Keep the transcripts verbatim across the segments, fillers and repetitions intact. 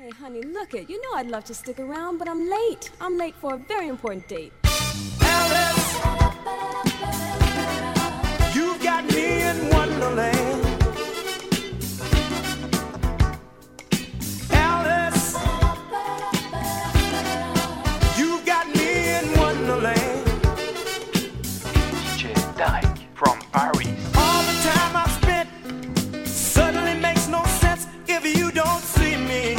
Hey, honey, look it. You know I'd love to stick around, but I'm late. I'm late for a very important date. Paris, you've got me in Wonderland. From Paris. All the time I've spent suddenly makes no sense if you don't see me.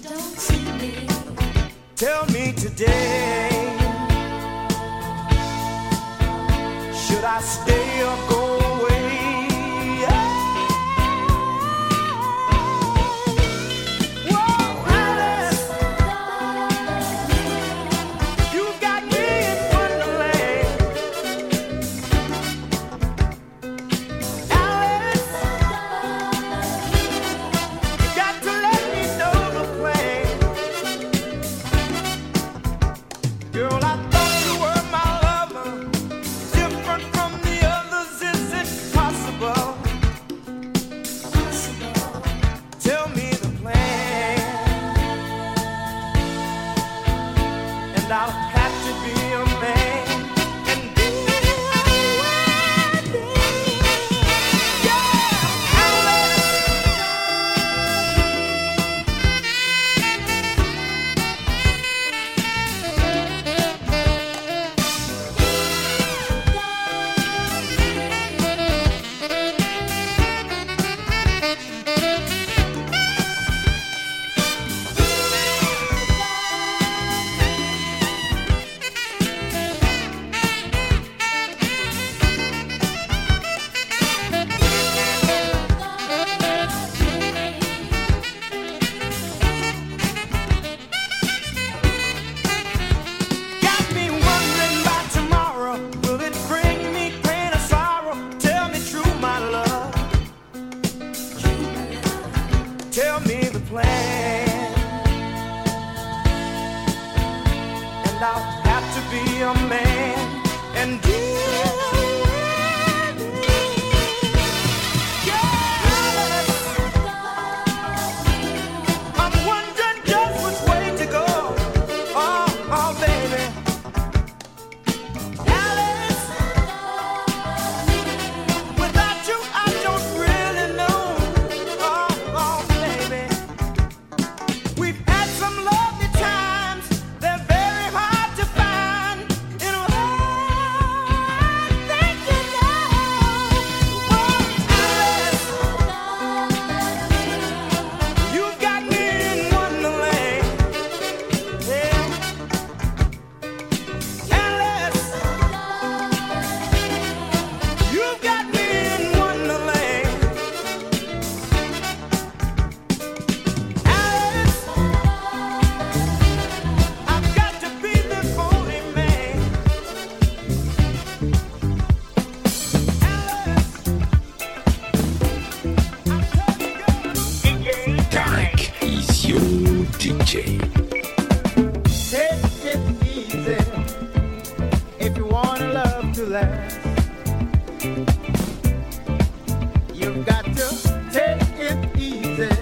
Don't see me. Tell me today, should I stay or go away? Oh. Whoa, Alice, you've got me in Wonderland. You got to let me know the plan. Girl, I thought you were my lover, different from the others. Is it possible? Tell me the plan, and I'll have to be a man and be worthy. Yeah, Alice. Got me wondering by tomorrow, will it bring me pain or sorrow? Tell me true, my love. Tell me the plan, and I'll have to be a man and be worthy. Yeah, Alice. I'm wondering just which way to go. Oh, oh, baby. Alice, without you, I don't really know. Oh, oh, baby. We've had some lovely times. They're very hard to find. In a world that you know. Oh, Alice, you've got me in Wonderland. Yeah. Alice, you've got me in Wonderland. Alice, I've got to be the only man. Alice, I've got to go to D J Tarek is your D J. Take it easy if you want love to last. You've got to take it easy.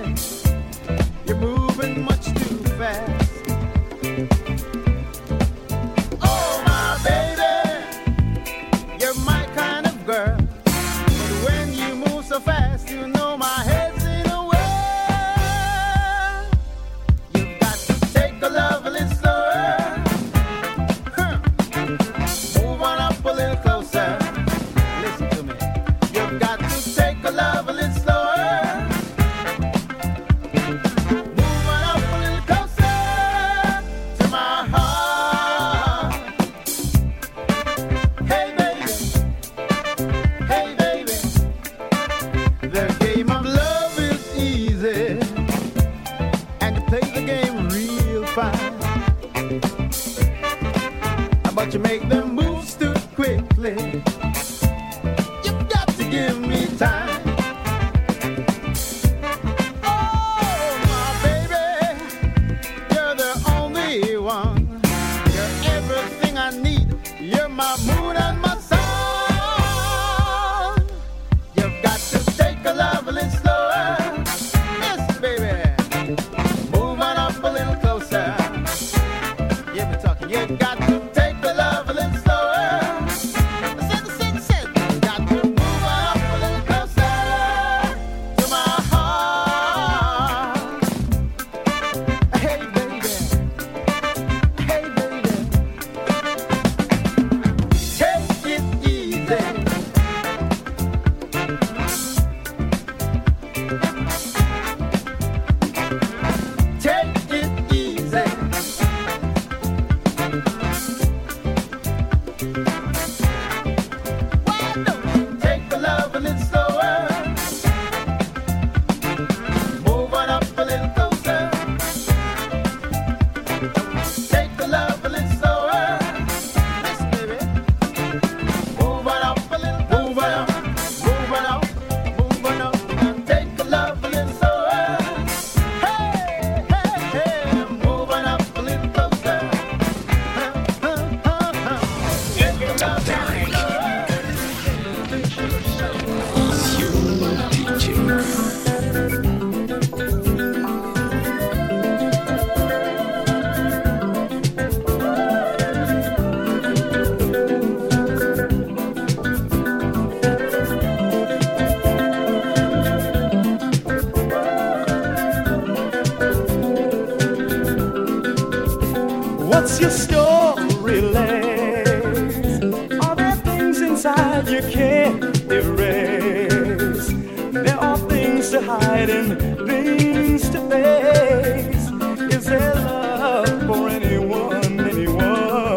You're moving much too fast. Oh, my baby, you're my kind of girl. But when you move so fast, you know my head's in a whirl. You've got to What's your story legs? Are there things inside you can't erase? There are things to hide and things to face. Is there love for anyone, anyone?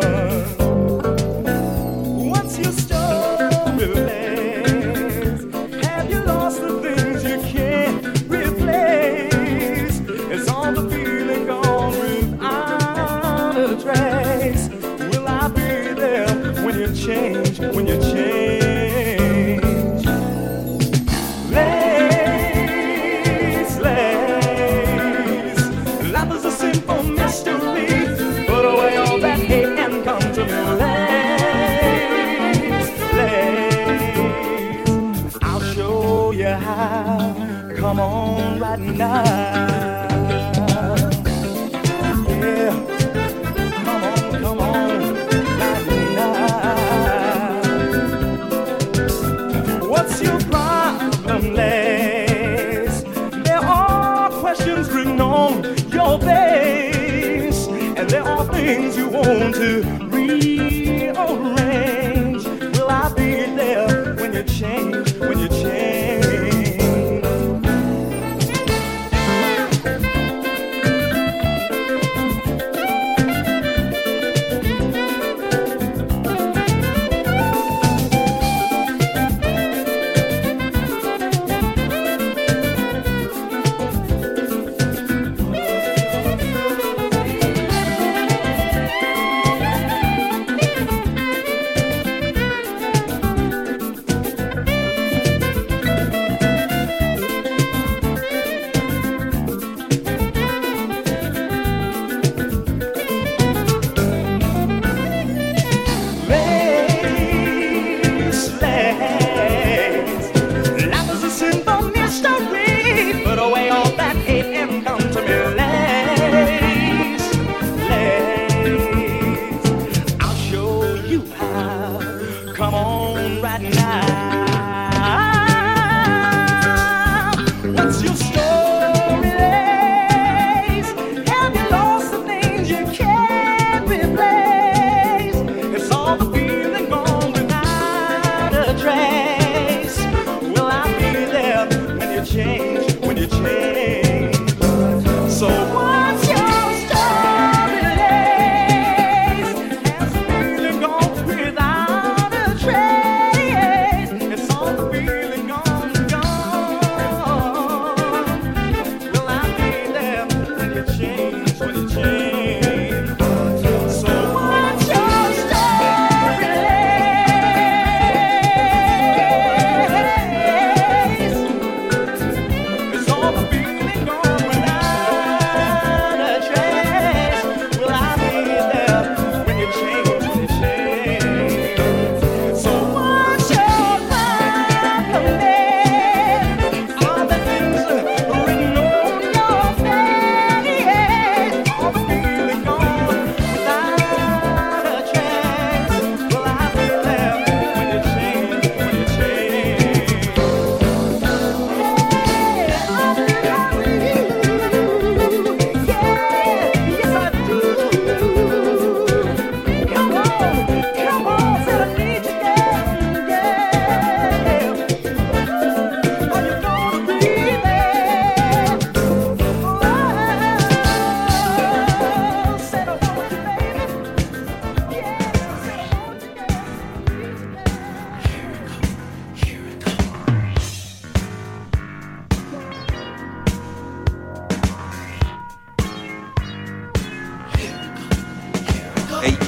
What's your story legs? Have you lost the things you can't replace? Is all the feeling gone without a trace? Will I be there when you change, when you change? Come on right now, yeah. Come on, come on right now. What's your problem, Les? There are questions written on your face, and there are things you want to rearrange. Will I be there when you change, when you change?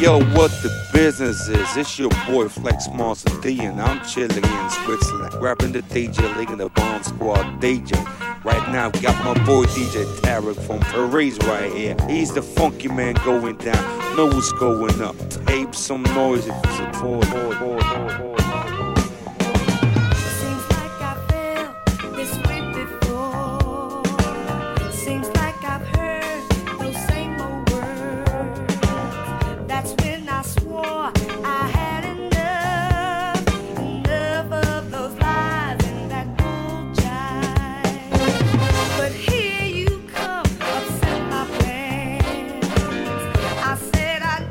Yo, what the business is, it's your boy Flex Marzadean. I'm chilling in Switzerland, grabbing the D J, leading the Bomb Squad D J. Right now, we got my boy D J Tarek from Paris right here. He's the funky man going down, know what's going up. Tape some noise if you support. Boy, boy, boy, boy. I said I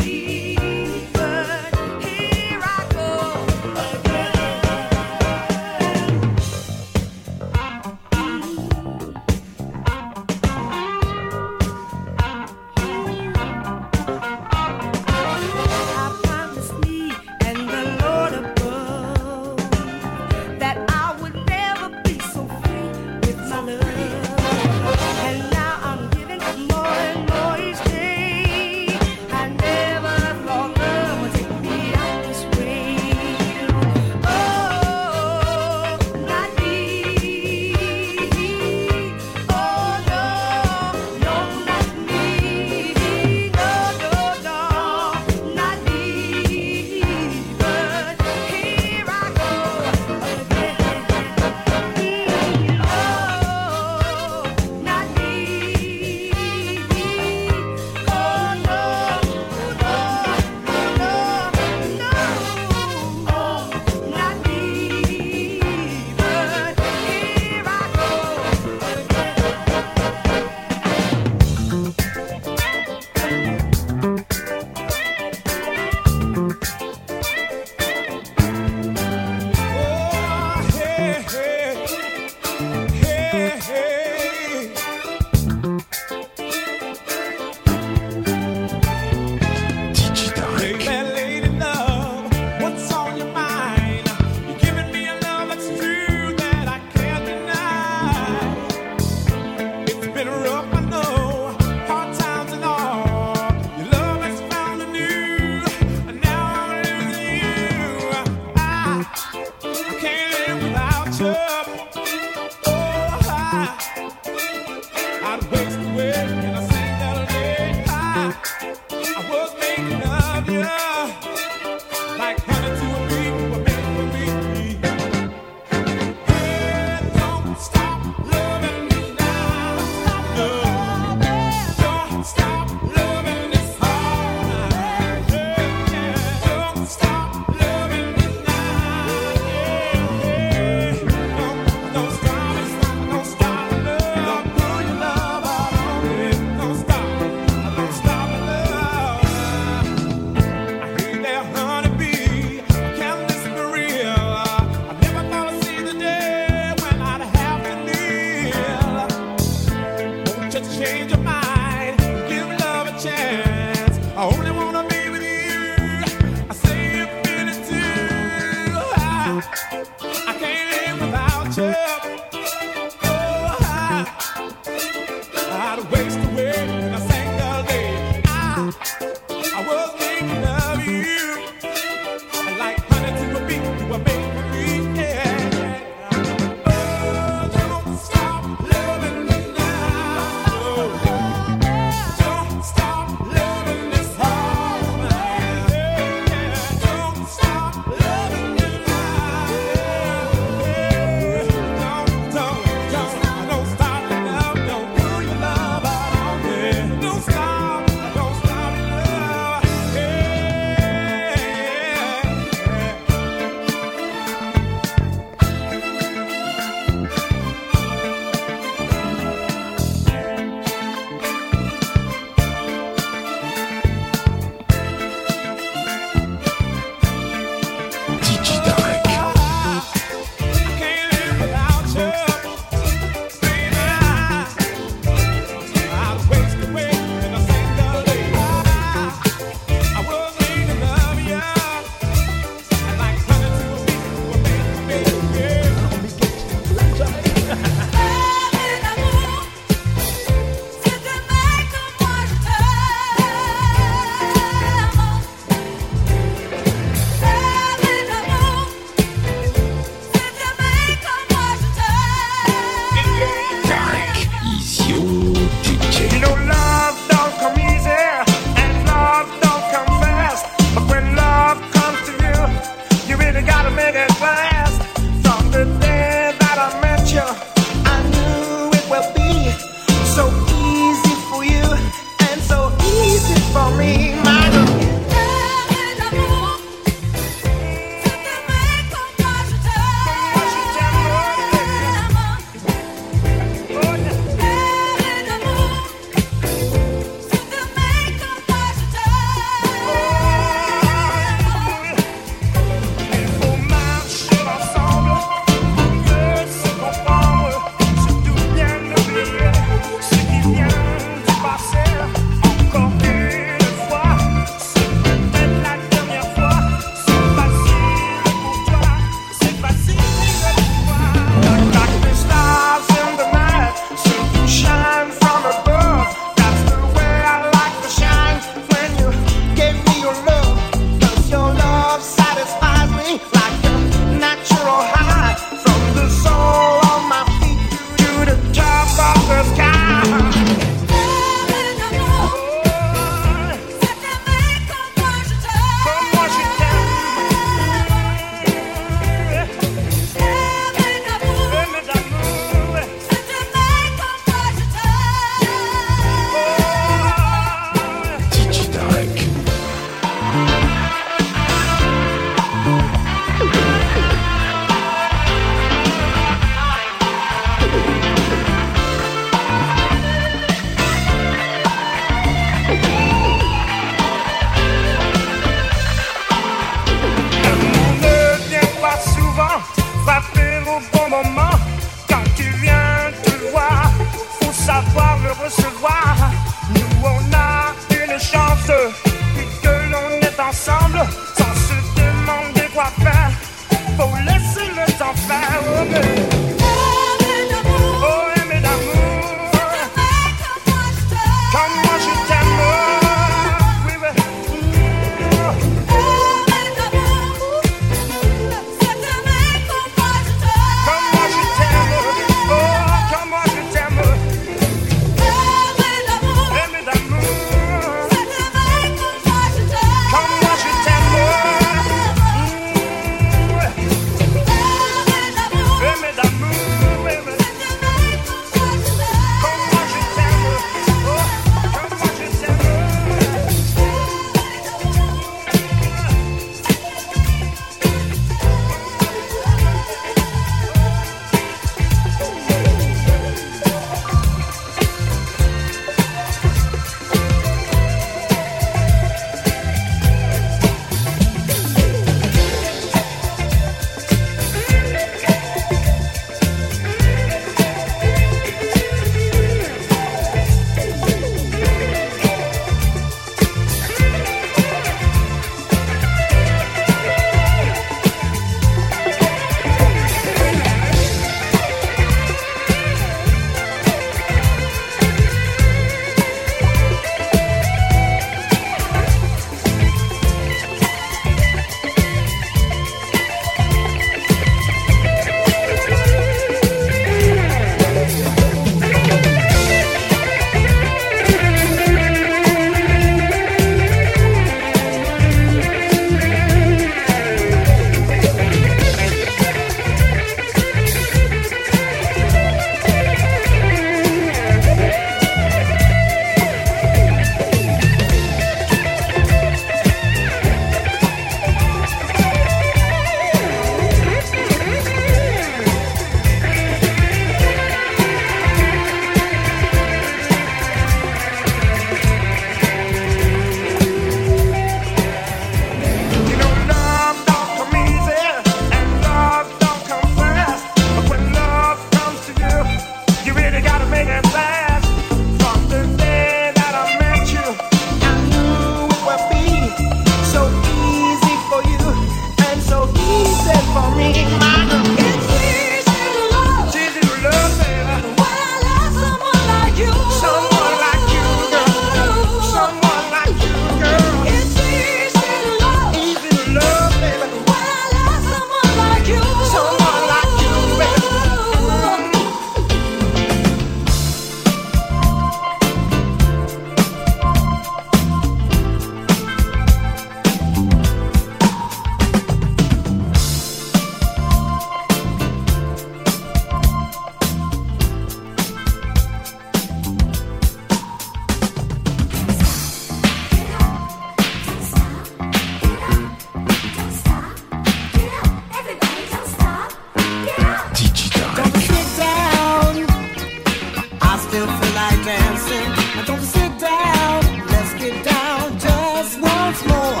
once more.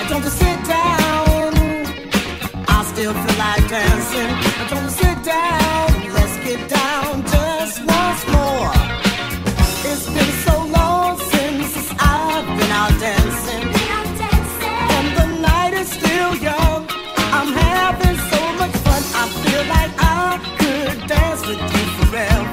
I told her sit down. I still feel like dancing. I told her sit down. Let's get down just once more. It's been so long since I've been out dancing. And the night is still young. I'm having so much fun. I feel like I could dance with you forever.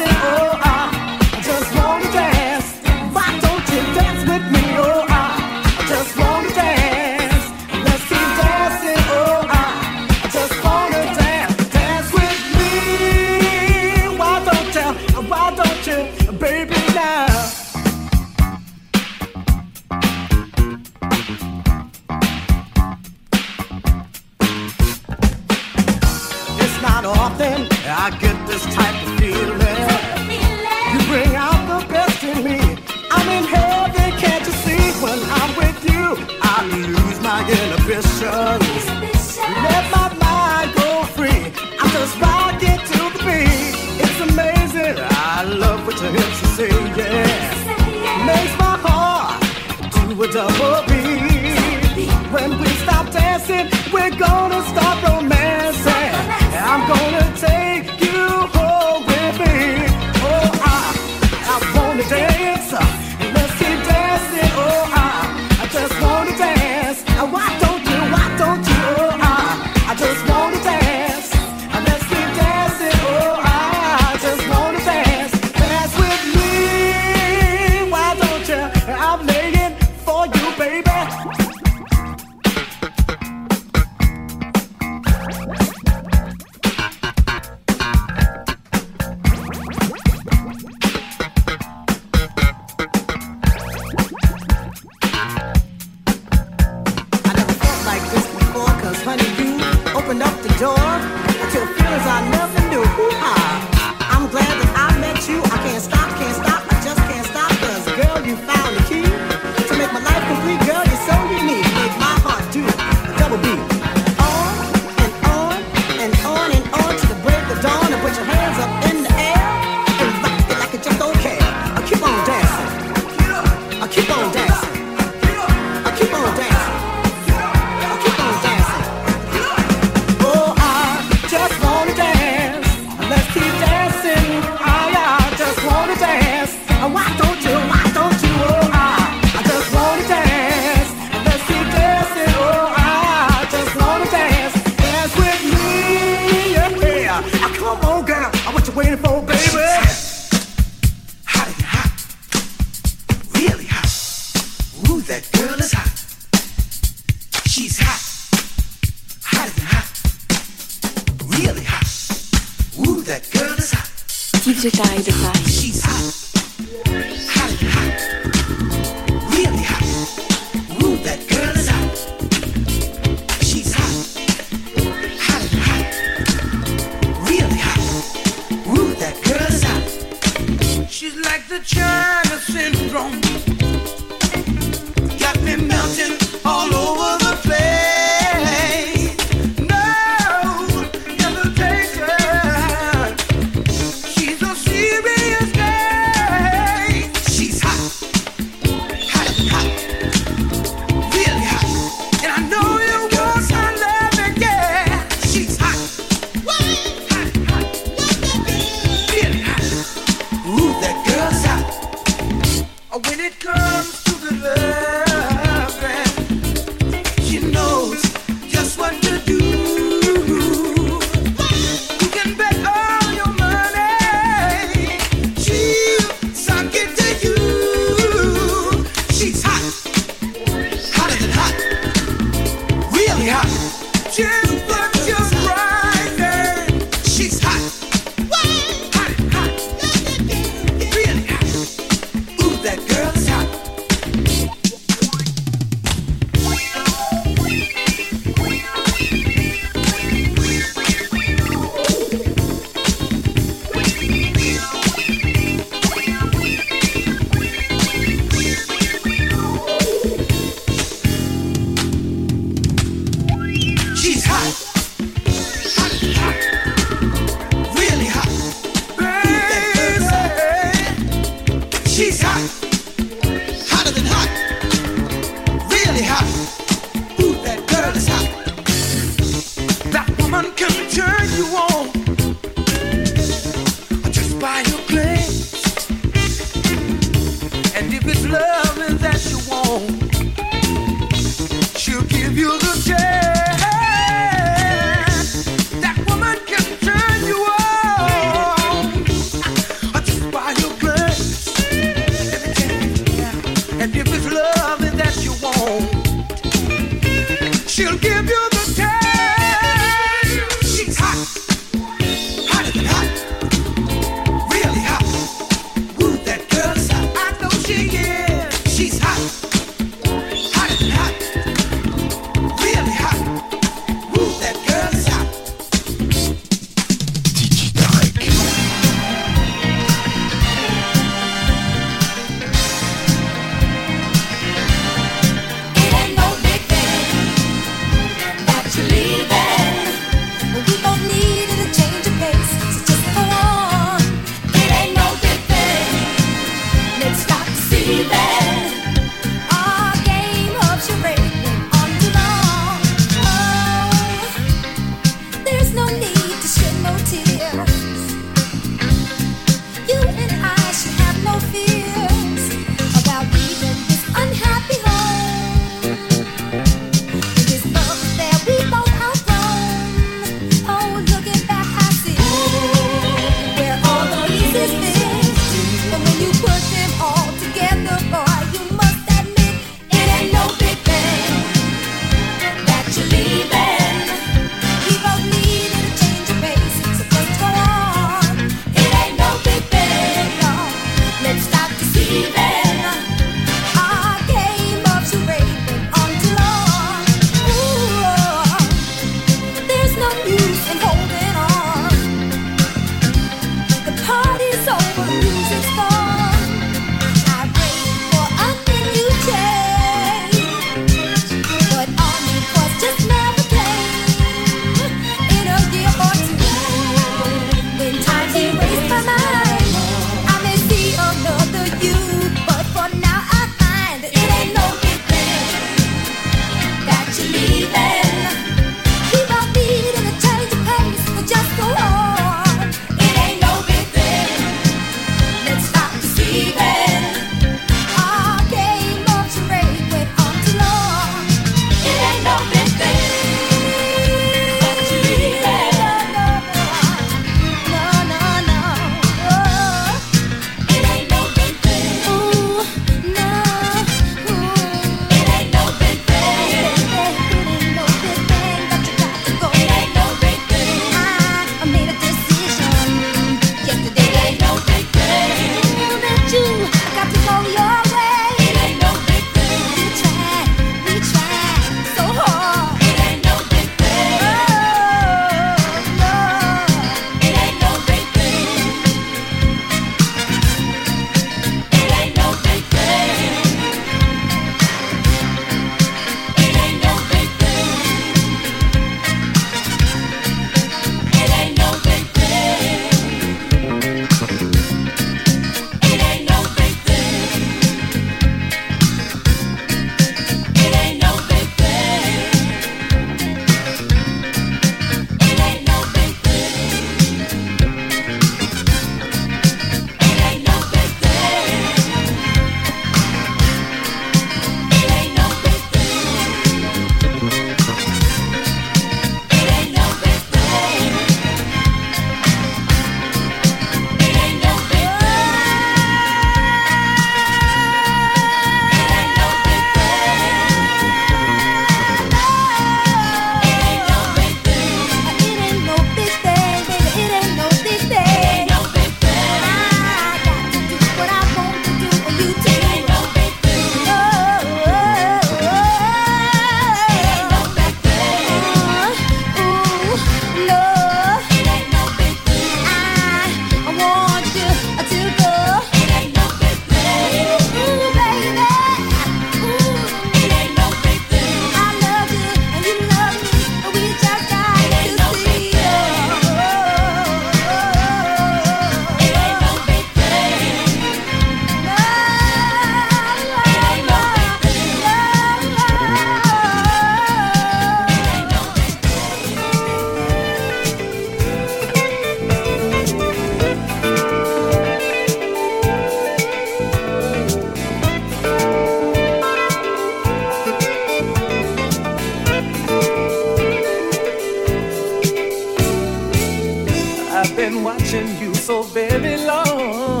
I've been watching you so very long.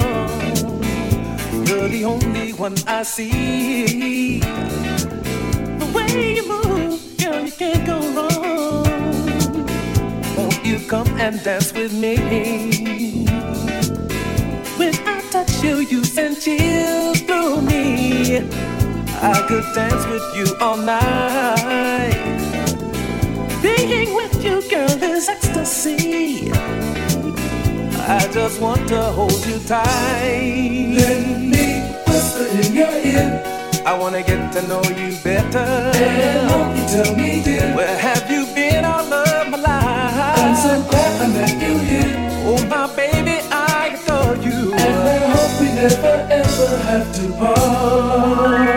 You're the only one I see. The way you move, girl, you can't go wrong. Won't you come and dance with me? When I touch you, you send chills through me. I could dance with you all night. Being with you, girl, is ecstasy. I just want to hold you tight. Let me whisper in your ear. I want to get to know you better. And won't you tell me, dear, where have you been all of my life? I'm so glad I met you here. Oh, my baby, I adore you. And I hope we never, ever have to part.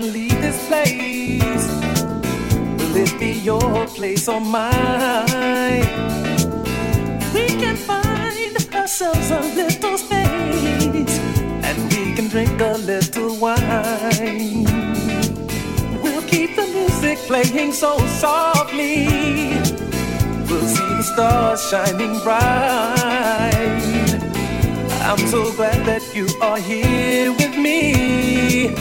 Leave this place. Will it be your place or mine? We can find ourselves a little space, and we can drink a little wine. We'll keep the music playing so softly. We'll see the stars shining bright. I'm so glad that you are here with me.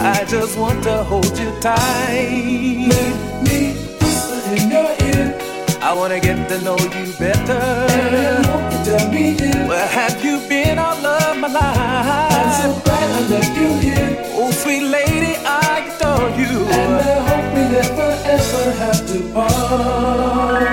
I just want to hold you tight. Let me whisper in your ear. I want to get to know you better. And I you tell me, dear, where have you been all of my life? I'm so glad I left you here. Oh, sweet lady, I adore you. And I hope we never ever have to part.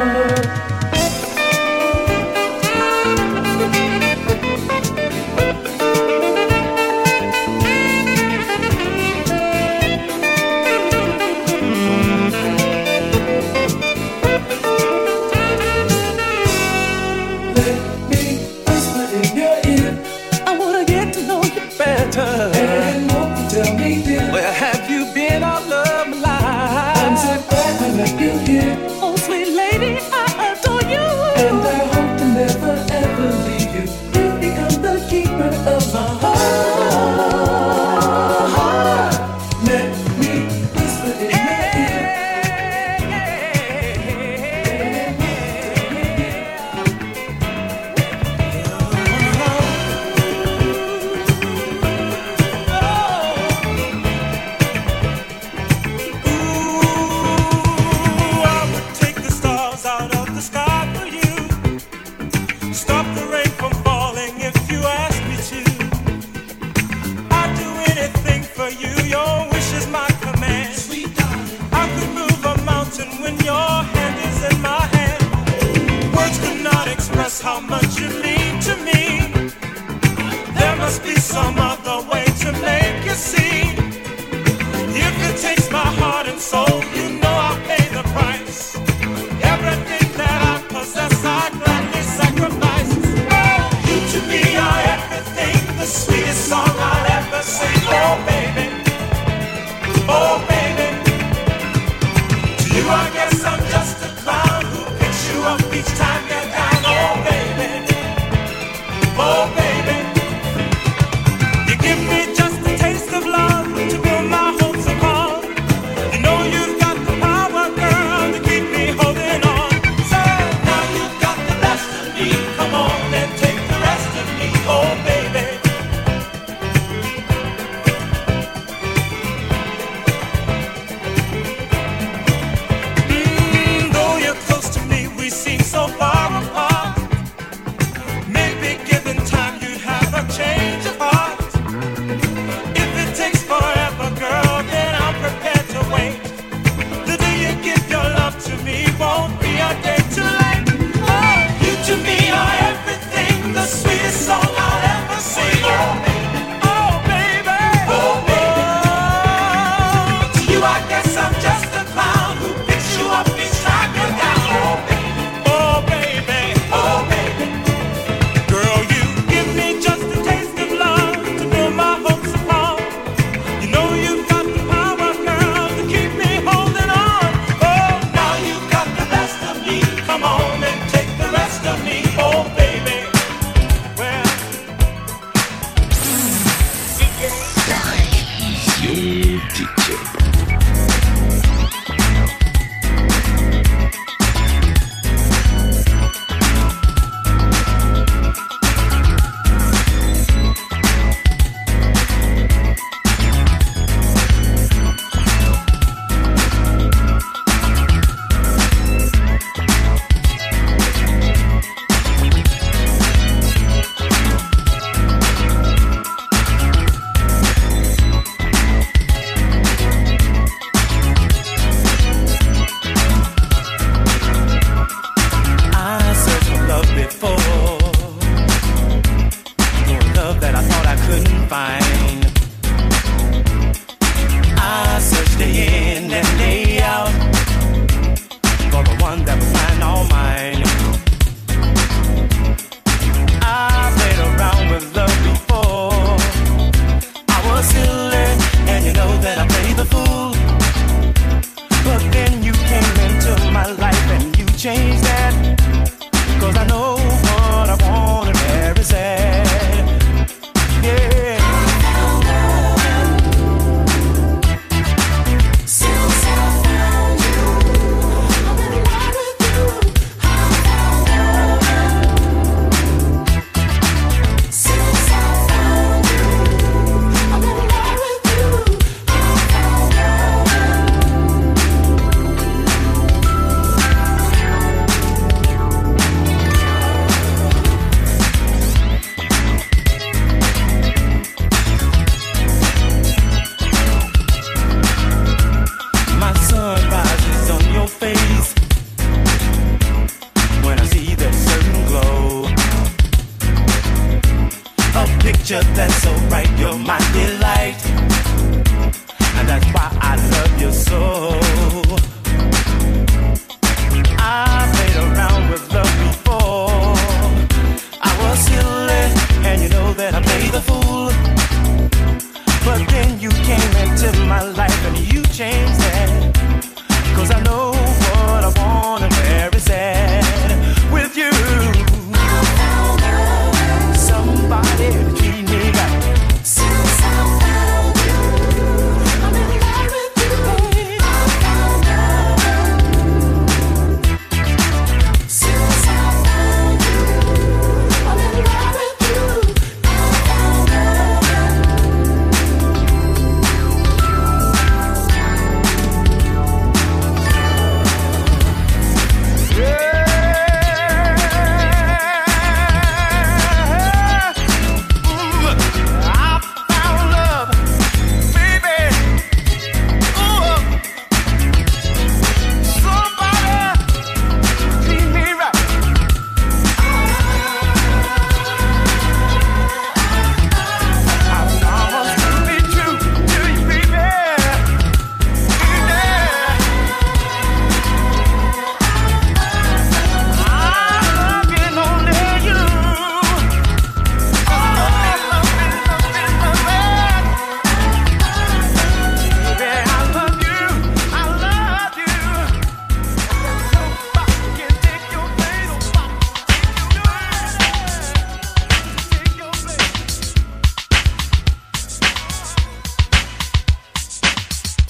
picture that's so bright. You're my delight, and that's why I love you so. I played around with love before. I was silly, and you know that I played the fool. But then you came into my life and you changed it, 'cause I know what I want and where it's at with you. Somebody to treat me right. Since I found you, I'm in love with you, baby. I found love. Since I found you, I'm in love with you. I found love. Yeah.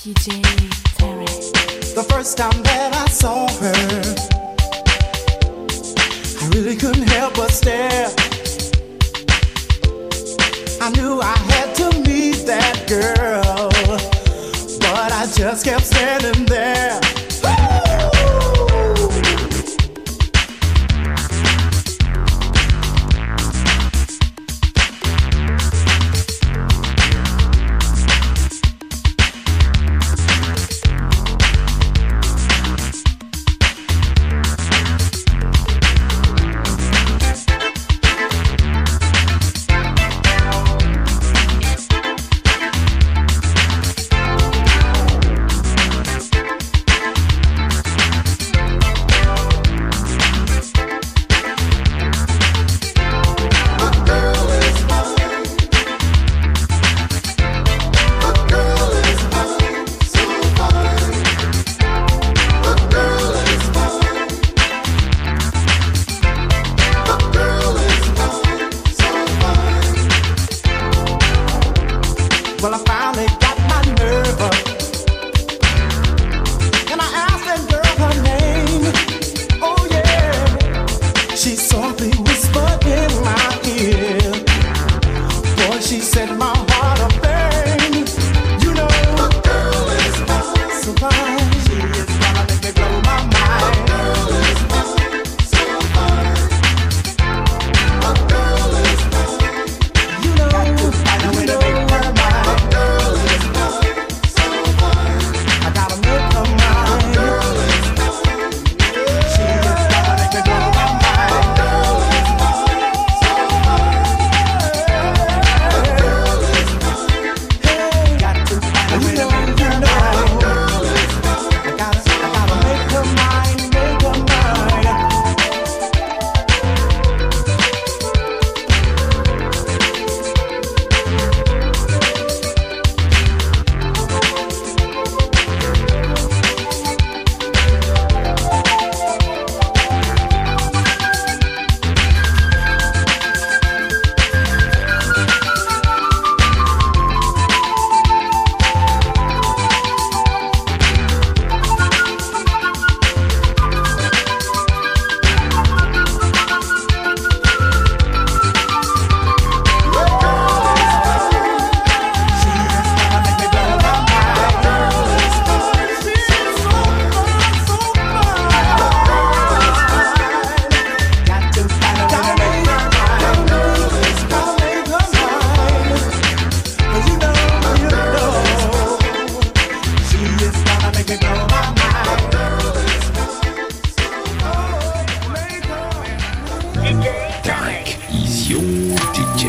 D J Tarek. The first time that I saw her, I really couldn't help but stare. I knew I had to meet that girl, but I just kept standing there. Tarek, Ision, D J.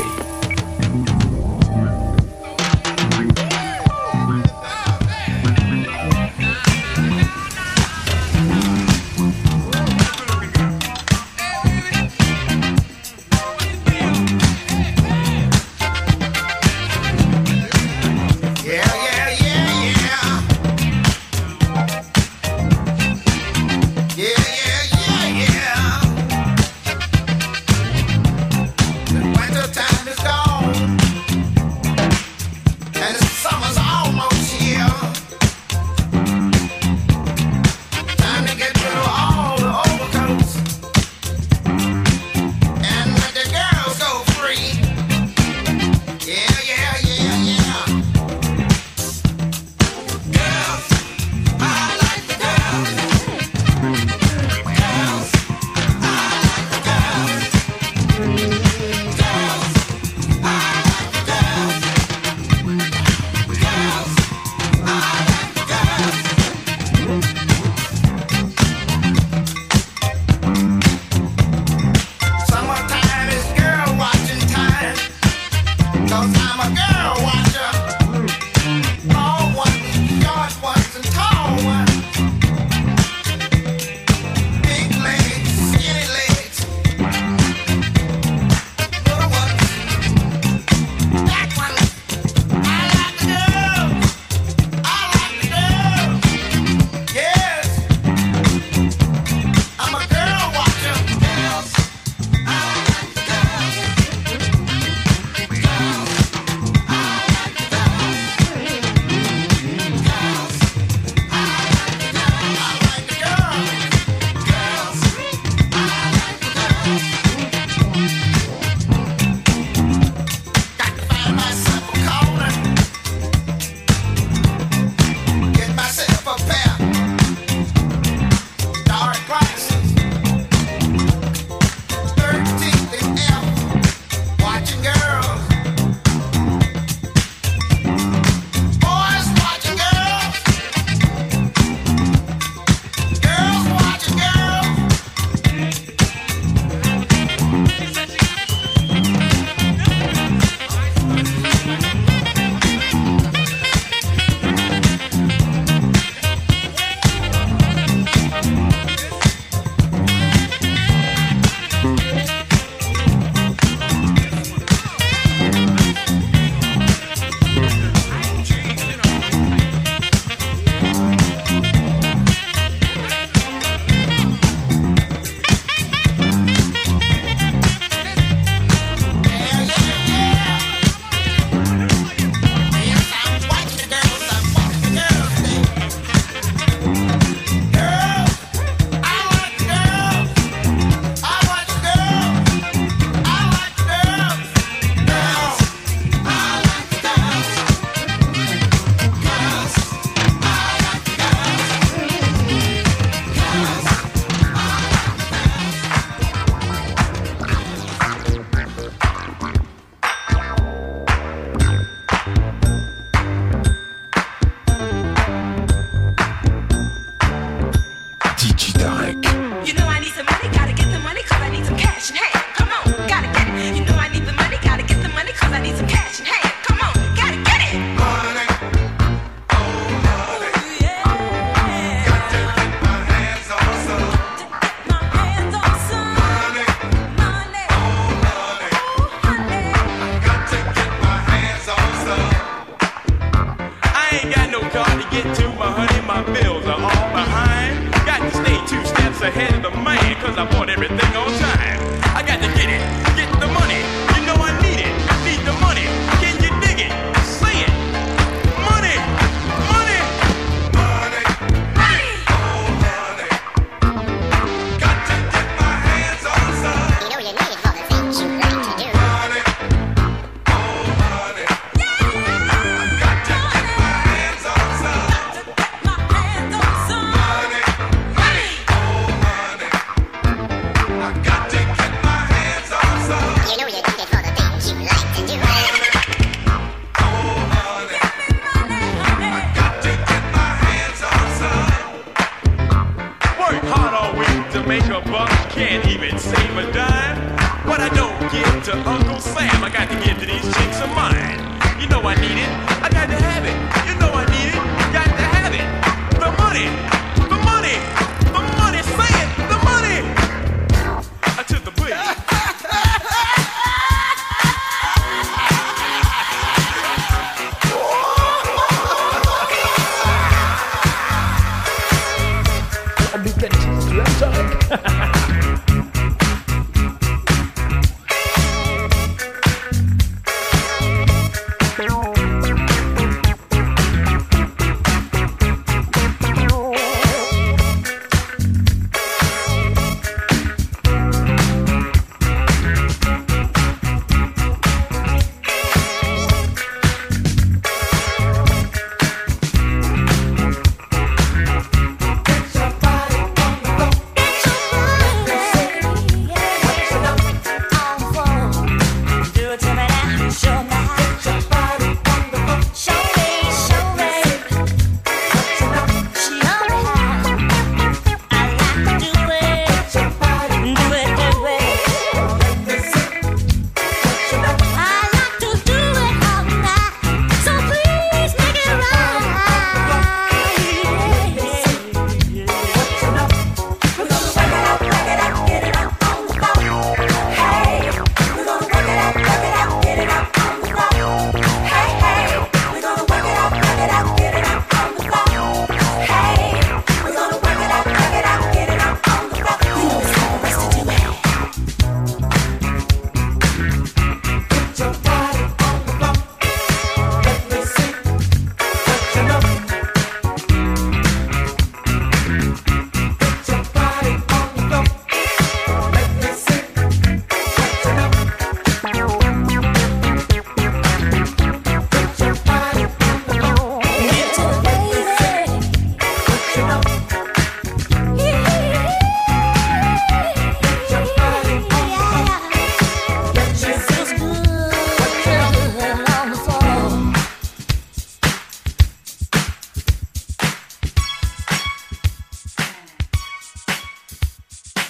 D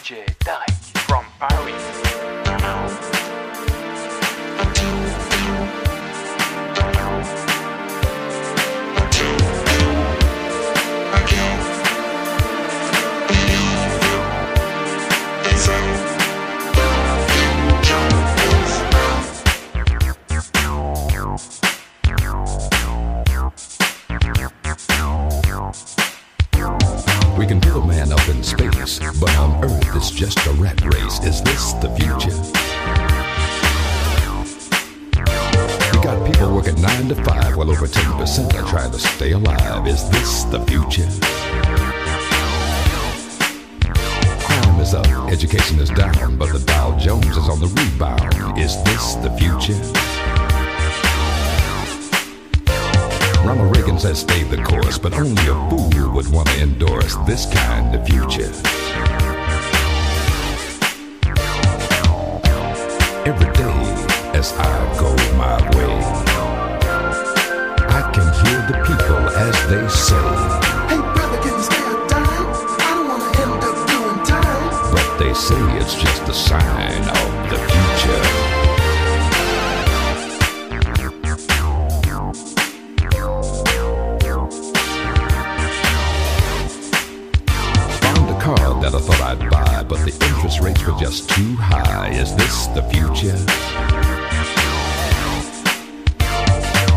J Tarek from Paris. We can build man up in space, but on Earth it's just a rat race. Is this the future? We got people working nine to five, well over ten percent are trying to stay alive. Is this the future? Crime is up, education is down, but the Dow Jones is on the rebound. Is this the future? Ronald Reagan says stay the course, but only a fool would want to endorse this kind of future. Every day as I go my way, I can hear the people as they say, "Hey brother, can you stay a dime? I don't want to end up doing time." But they say it's just a sign of the future. That I thought I'd buy, but the interest rates were just too high. Is this the future?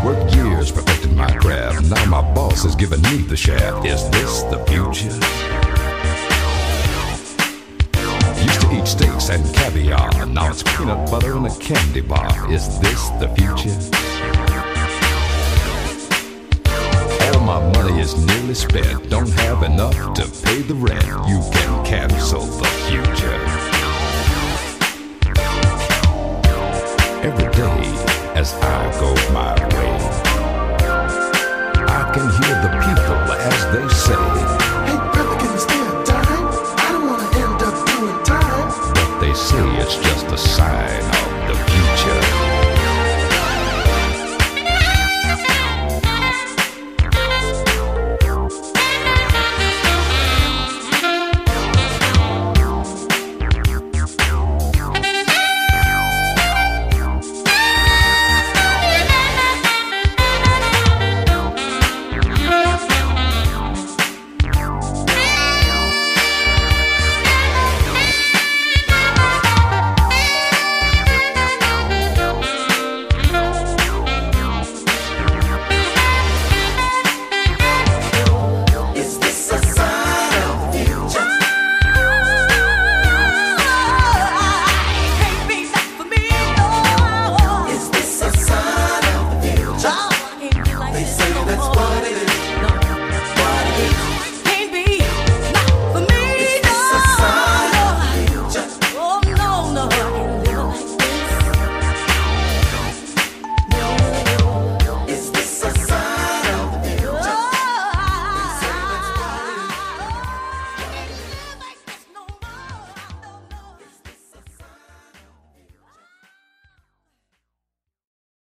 Worked years perfecting my craft, now my boss has given me the shaft. Is this the future? Used to eat steaks and caviar, now it's peanut butter and a candy bar. Is this the future? All my money is nearly spent, don't have enough to pay the rent. You can cancel the future. Every day as I go my way, I can hear the people as they say, "Hey brother, can you stay a dime? I don't want to end up doing time." But they stay silly, it's just a sign of the future.